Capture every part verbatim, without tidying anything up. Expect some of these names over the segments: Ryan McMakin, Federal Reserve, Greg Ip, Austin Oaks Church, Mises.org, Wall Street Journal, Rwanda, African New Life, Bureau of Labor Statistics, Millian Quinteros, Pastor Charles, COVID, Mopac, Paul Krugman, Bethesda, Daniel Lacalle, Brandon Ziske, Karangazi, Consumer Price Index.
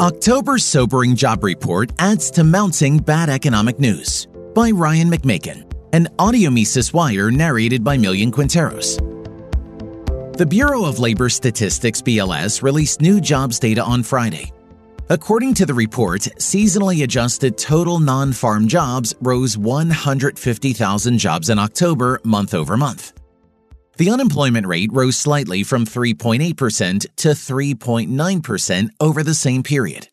October's sobering job report adds to mounting bad economic news by Ryan McMakin, an audio Mises wire narrated by Millian Quinteros. The Bureau of Labor Statistics, B L S, released new jobs data on Friday. According to the report, seasonally adjusted total non-farm jobs rose one hundred fifty thousand jobs in October, month over month. The unemployment rate rose slightly from three point eight percent to three point nine percent over the same period.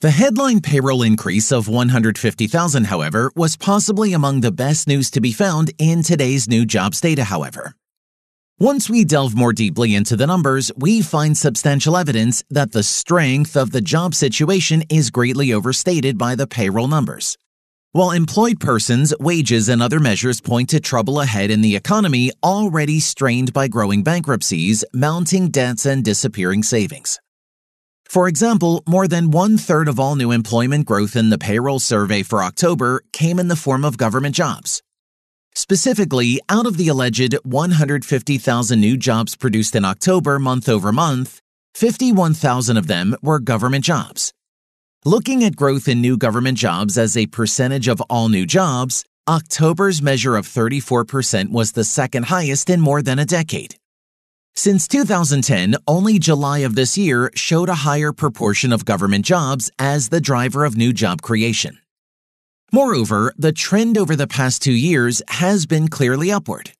The headline payroll increase of one hundred fifty thousand, however, was possibly among the best news to be found in today's new jobs data, however. Once we delve more deeply into the numbers, we find substantial evidence that the strength of the job situation is greatly overstated by the payroll numbers. While employed persons, wages, and other measures point to trouble ahead in the economy already strained by growing bankruptcies, mounting debts, and disappearing savings. For example, more than one-third of all new employment growth in the payroll survey for October came in the form of government jobs. Specifically, out of the alleged one hundred fifty thousand new jobs produced in October month over month, fifty-one thousand of them were government jobs. Looking at growth in new government jobs as a percentage of all new jobs, October's measure of thirty-four percent was the second highest in more than a decade. Since two thousand ten, only July of this year showed a higher proportion of government jobs as the driver of new job creation. Moreover, the trend over the past two years has been clearly upward.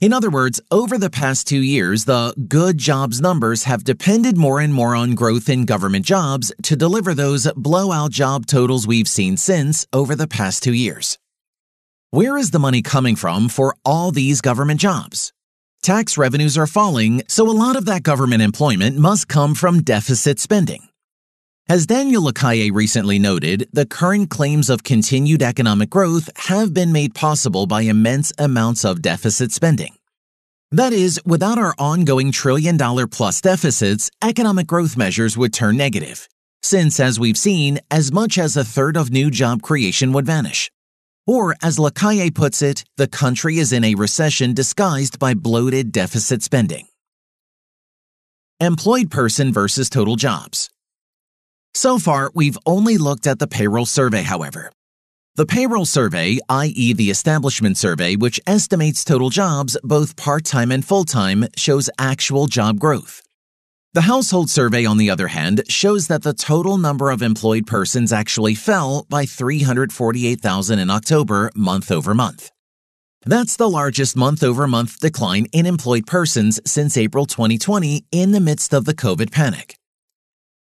In other words, over the past two years, the good jobs numbers have depended more and more on growth in government jobs to deliver those blowout job totals we've seen since over the past two years. Where is the money coming from for all these government jobs? Tax revenues are falling, so a lot of that government employment must come from deficit spending. As Daniel Lacalle recently noted, the current claims of continued economic growth have been made possible by immense amounts of deficit spending. That is, without our ongoing trillion-dollar-plus deficits, economic growth measures would turn negative, since, as we've seen, as much as a third of new job creation would vanish. Or, as Lacalle puts it, the country is in a recession disguised by bloated deficit spending. Employed person versus total jobs. So far, we've only looked at the payroll survey, however. The payroll survey, that is the establishment survey, which estimates total jobs, both part-time and full-time, shows actual job growth. The household survey, on the other hand, shows that the total number of employed persons actually fell by three hundred forty-eight thousand in October, month over month. That's the largest month-over-month decline in employed persons since April twenty twenty in the midst of the COVID panic.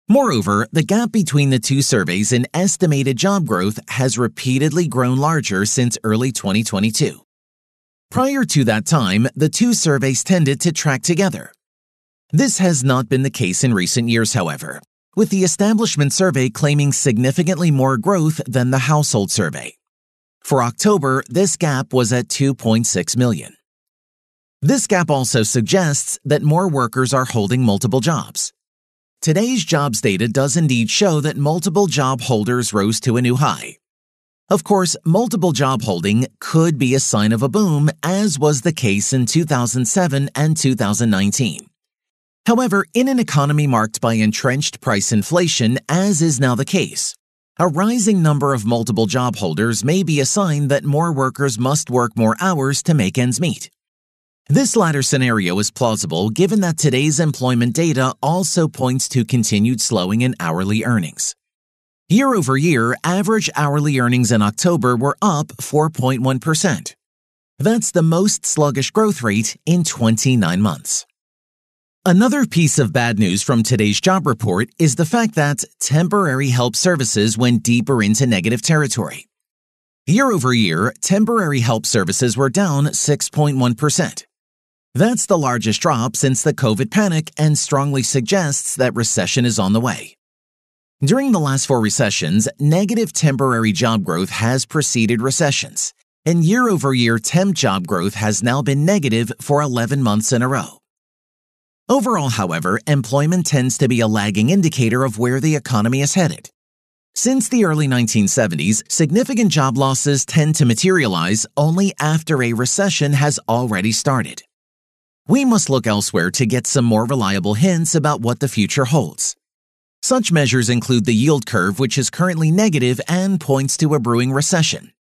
Moreover, the gap between the two surveys in estimated job growth has repeatedly grown larger since early twenty twenty-two. Prior to that time, the two surveys tended to track together. This has not been the case in recent years, however, with the establishment survey claiming significantly more growth than the household survey. For October, this gap was at two point six million. This gap also suggests that more workers are holding multiple jobs. Today's jobs data does indeed show that multiple job holders rose to a new high. Of course, multiple job holding could be a sign of a boom, as was the case in two thousand seven and two thousand nineteen. However, in an economy marked by entrenched price inflation, as is now the case, a rising number of multiple job holders may be a sign that more workers must work more hours to make ends meet. This latter scenario is plausible given that today's employment data also points to continued slowing in hourly earnings. Year over year, average hourly earnings in October were up four point one percent. That's the most sluggish growth rate in twenty-nine months. Another piece of bad news from today's job report is the fact that temporary help services went deeper into negative territory. Year over year, temporary help services were down six point one percent. That's the largest drop since the COVID panic and strongly suggests that recession is on the way. During the last four recessions, negative temporary job growth has preceded recessions, and year-over-year temp job growth has now been negative for eleven months in a row. Overall, however, employment tends to be a lagging indicator of where the economy is headed. Since the early nineteen seventies, significant job losses tend to materialize only after a recession has already started. We must look elsewhere to get some more reliable hints about what the future holds. Such measures include the yield curve, which is currently negative and points to a brewing recession,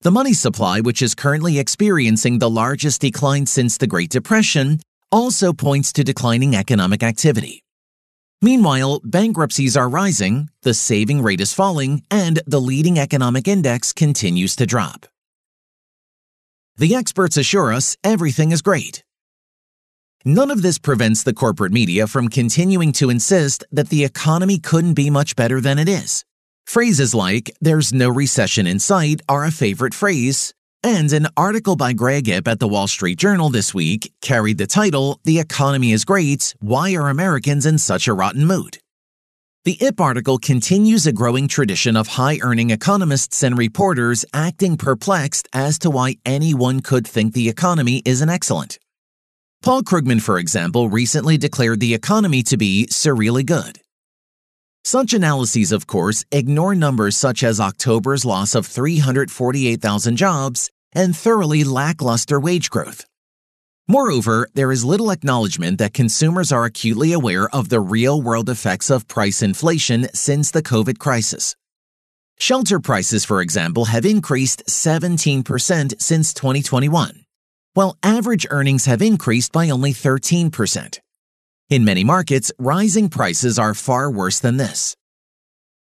the money supply, which is currently experiencing the largest decline since the Great Depression, also points to declining economic activity. Meanwhile, bankruptcies are rising, the saving rate is falling, and the leading economic index continues to drop. The experts assure us everything is great. None of this prevents the corporate media from continuing to insist that the economy couldn't be much better than it is. Phrases like, "there's no recession in sight," are a favorite phrase, and an article by Greg Ip at the Wall Street Journal this week carried the title, "The Economy is Great, Why Are Americans in Such a Rotten Mood?" The Ip article continues a growing tradition of high-earning economists and reporters acting perplexed as to why anyone could think the economy isn't excellent. Paul Krugman, for example, recently declared the economy to be surreally good. Such analyses, of course, ignore numbers such as October's loss of three hundred forty-eight thousand jobs and thoroughly lackluster wage growth. Moreover, there is little acknowledgement that consumers are acutely aware of the real-world effects of price inflation since the COVID crisis. Shelter prices, for example, have increased seventeen percent since twenty twenty-one, while average earnings have increased by only thirteen percent. In many markets, rising prices are far worse than this.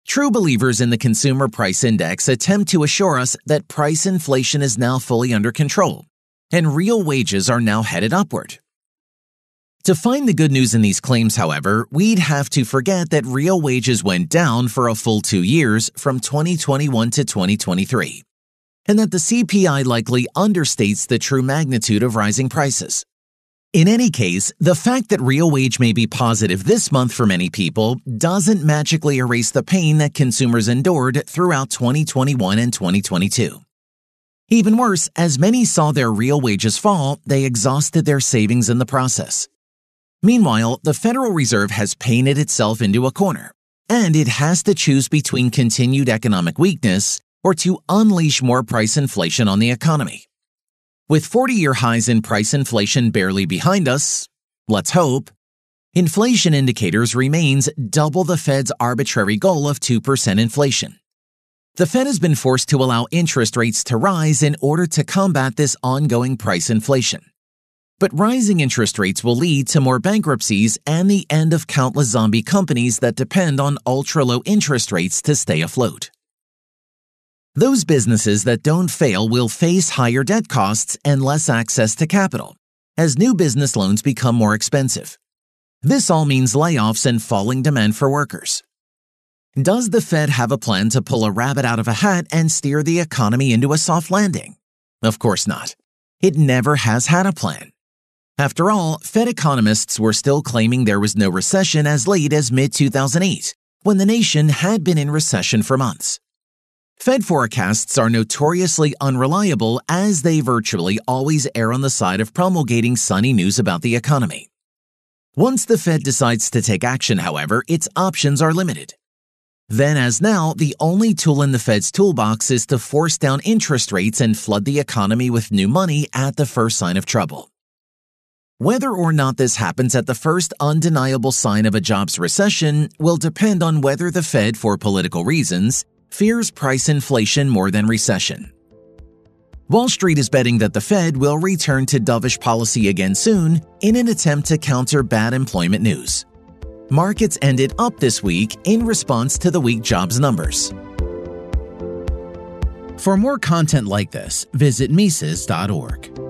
True believers in the Consumer Price Index attempt to assure us that price inflation is now fully under control, and real wages are now headed upward. To find the good news in these claims, however, we'd have to forget that real wages went down for a full two years from twenty twenty-one to twenty twenty-three, and that the C P I likely understates the true magnitude of rising prices. In any case, the fact that real wage may be positive this month for many people doesn't magically erase the pain that consumers endured throughout twenty twenty-one and twenty twenty-two. Even worse, as many saw their real wages fall, they exhausted their savings in the process. Meanwhile, the Federal Reserve has painted itself into a corner, and it has to choose between continued economic weakness or to unleash more price inflation on the economy. With forty-year highs in price inflation barely behind us, let's hope, inflation indicators remains double the Fed's arbitrary goal of two percent inflation. The Fed has been forced to allow interest rates to rise in order to combat this ongoing price inflation. But rising interest rates will lead to more bankruptcies and the end of countless zombie companies that depend on ultra-low interest rates to stay afloat. Those businesses that don't fail will face higher debt costs and less access to capital, as new business loans become more expensive. This all means layoffs and falling demand for workers. Does the Fed have a plan to pull a rabbit out of a hat and steer the economy into a soft landing? Of course not. It never has had a plan. After all, Fed economists were still claiming there was no recession as late as mid two thousand eight, when the nation had been in recession for months. Fed forecasts are notoriously unreliable as they virtually always err on the side of promulgating sunny news about the economy. Once the Fed decides to take action, however, its options are limited. Then as now, the only tool in the Fed's toolbox is to force down interest rates and flood the economy with new money at the first sign of trouble. Whether or not this happens at the first undeniable sign of a jobs recession will depend on whether the Fed, for political reasons, fears price inflation more than recession. Wall Street is betting that the Fed will return to dovish policy again soon in an attempt to counter bad employment news. Markets ended up this week in response to the weak jobs numbers. For more content like this, visit Mises dot org.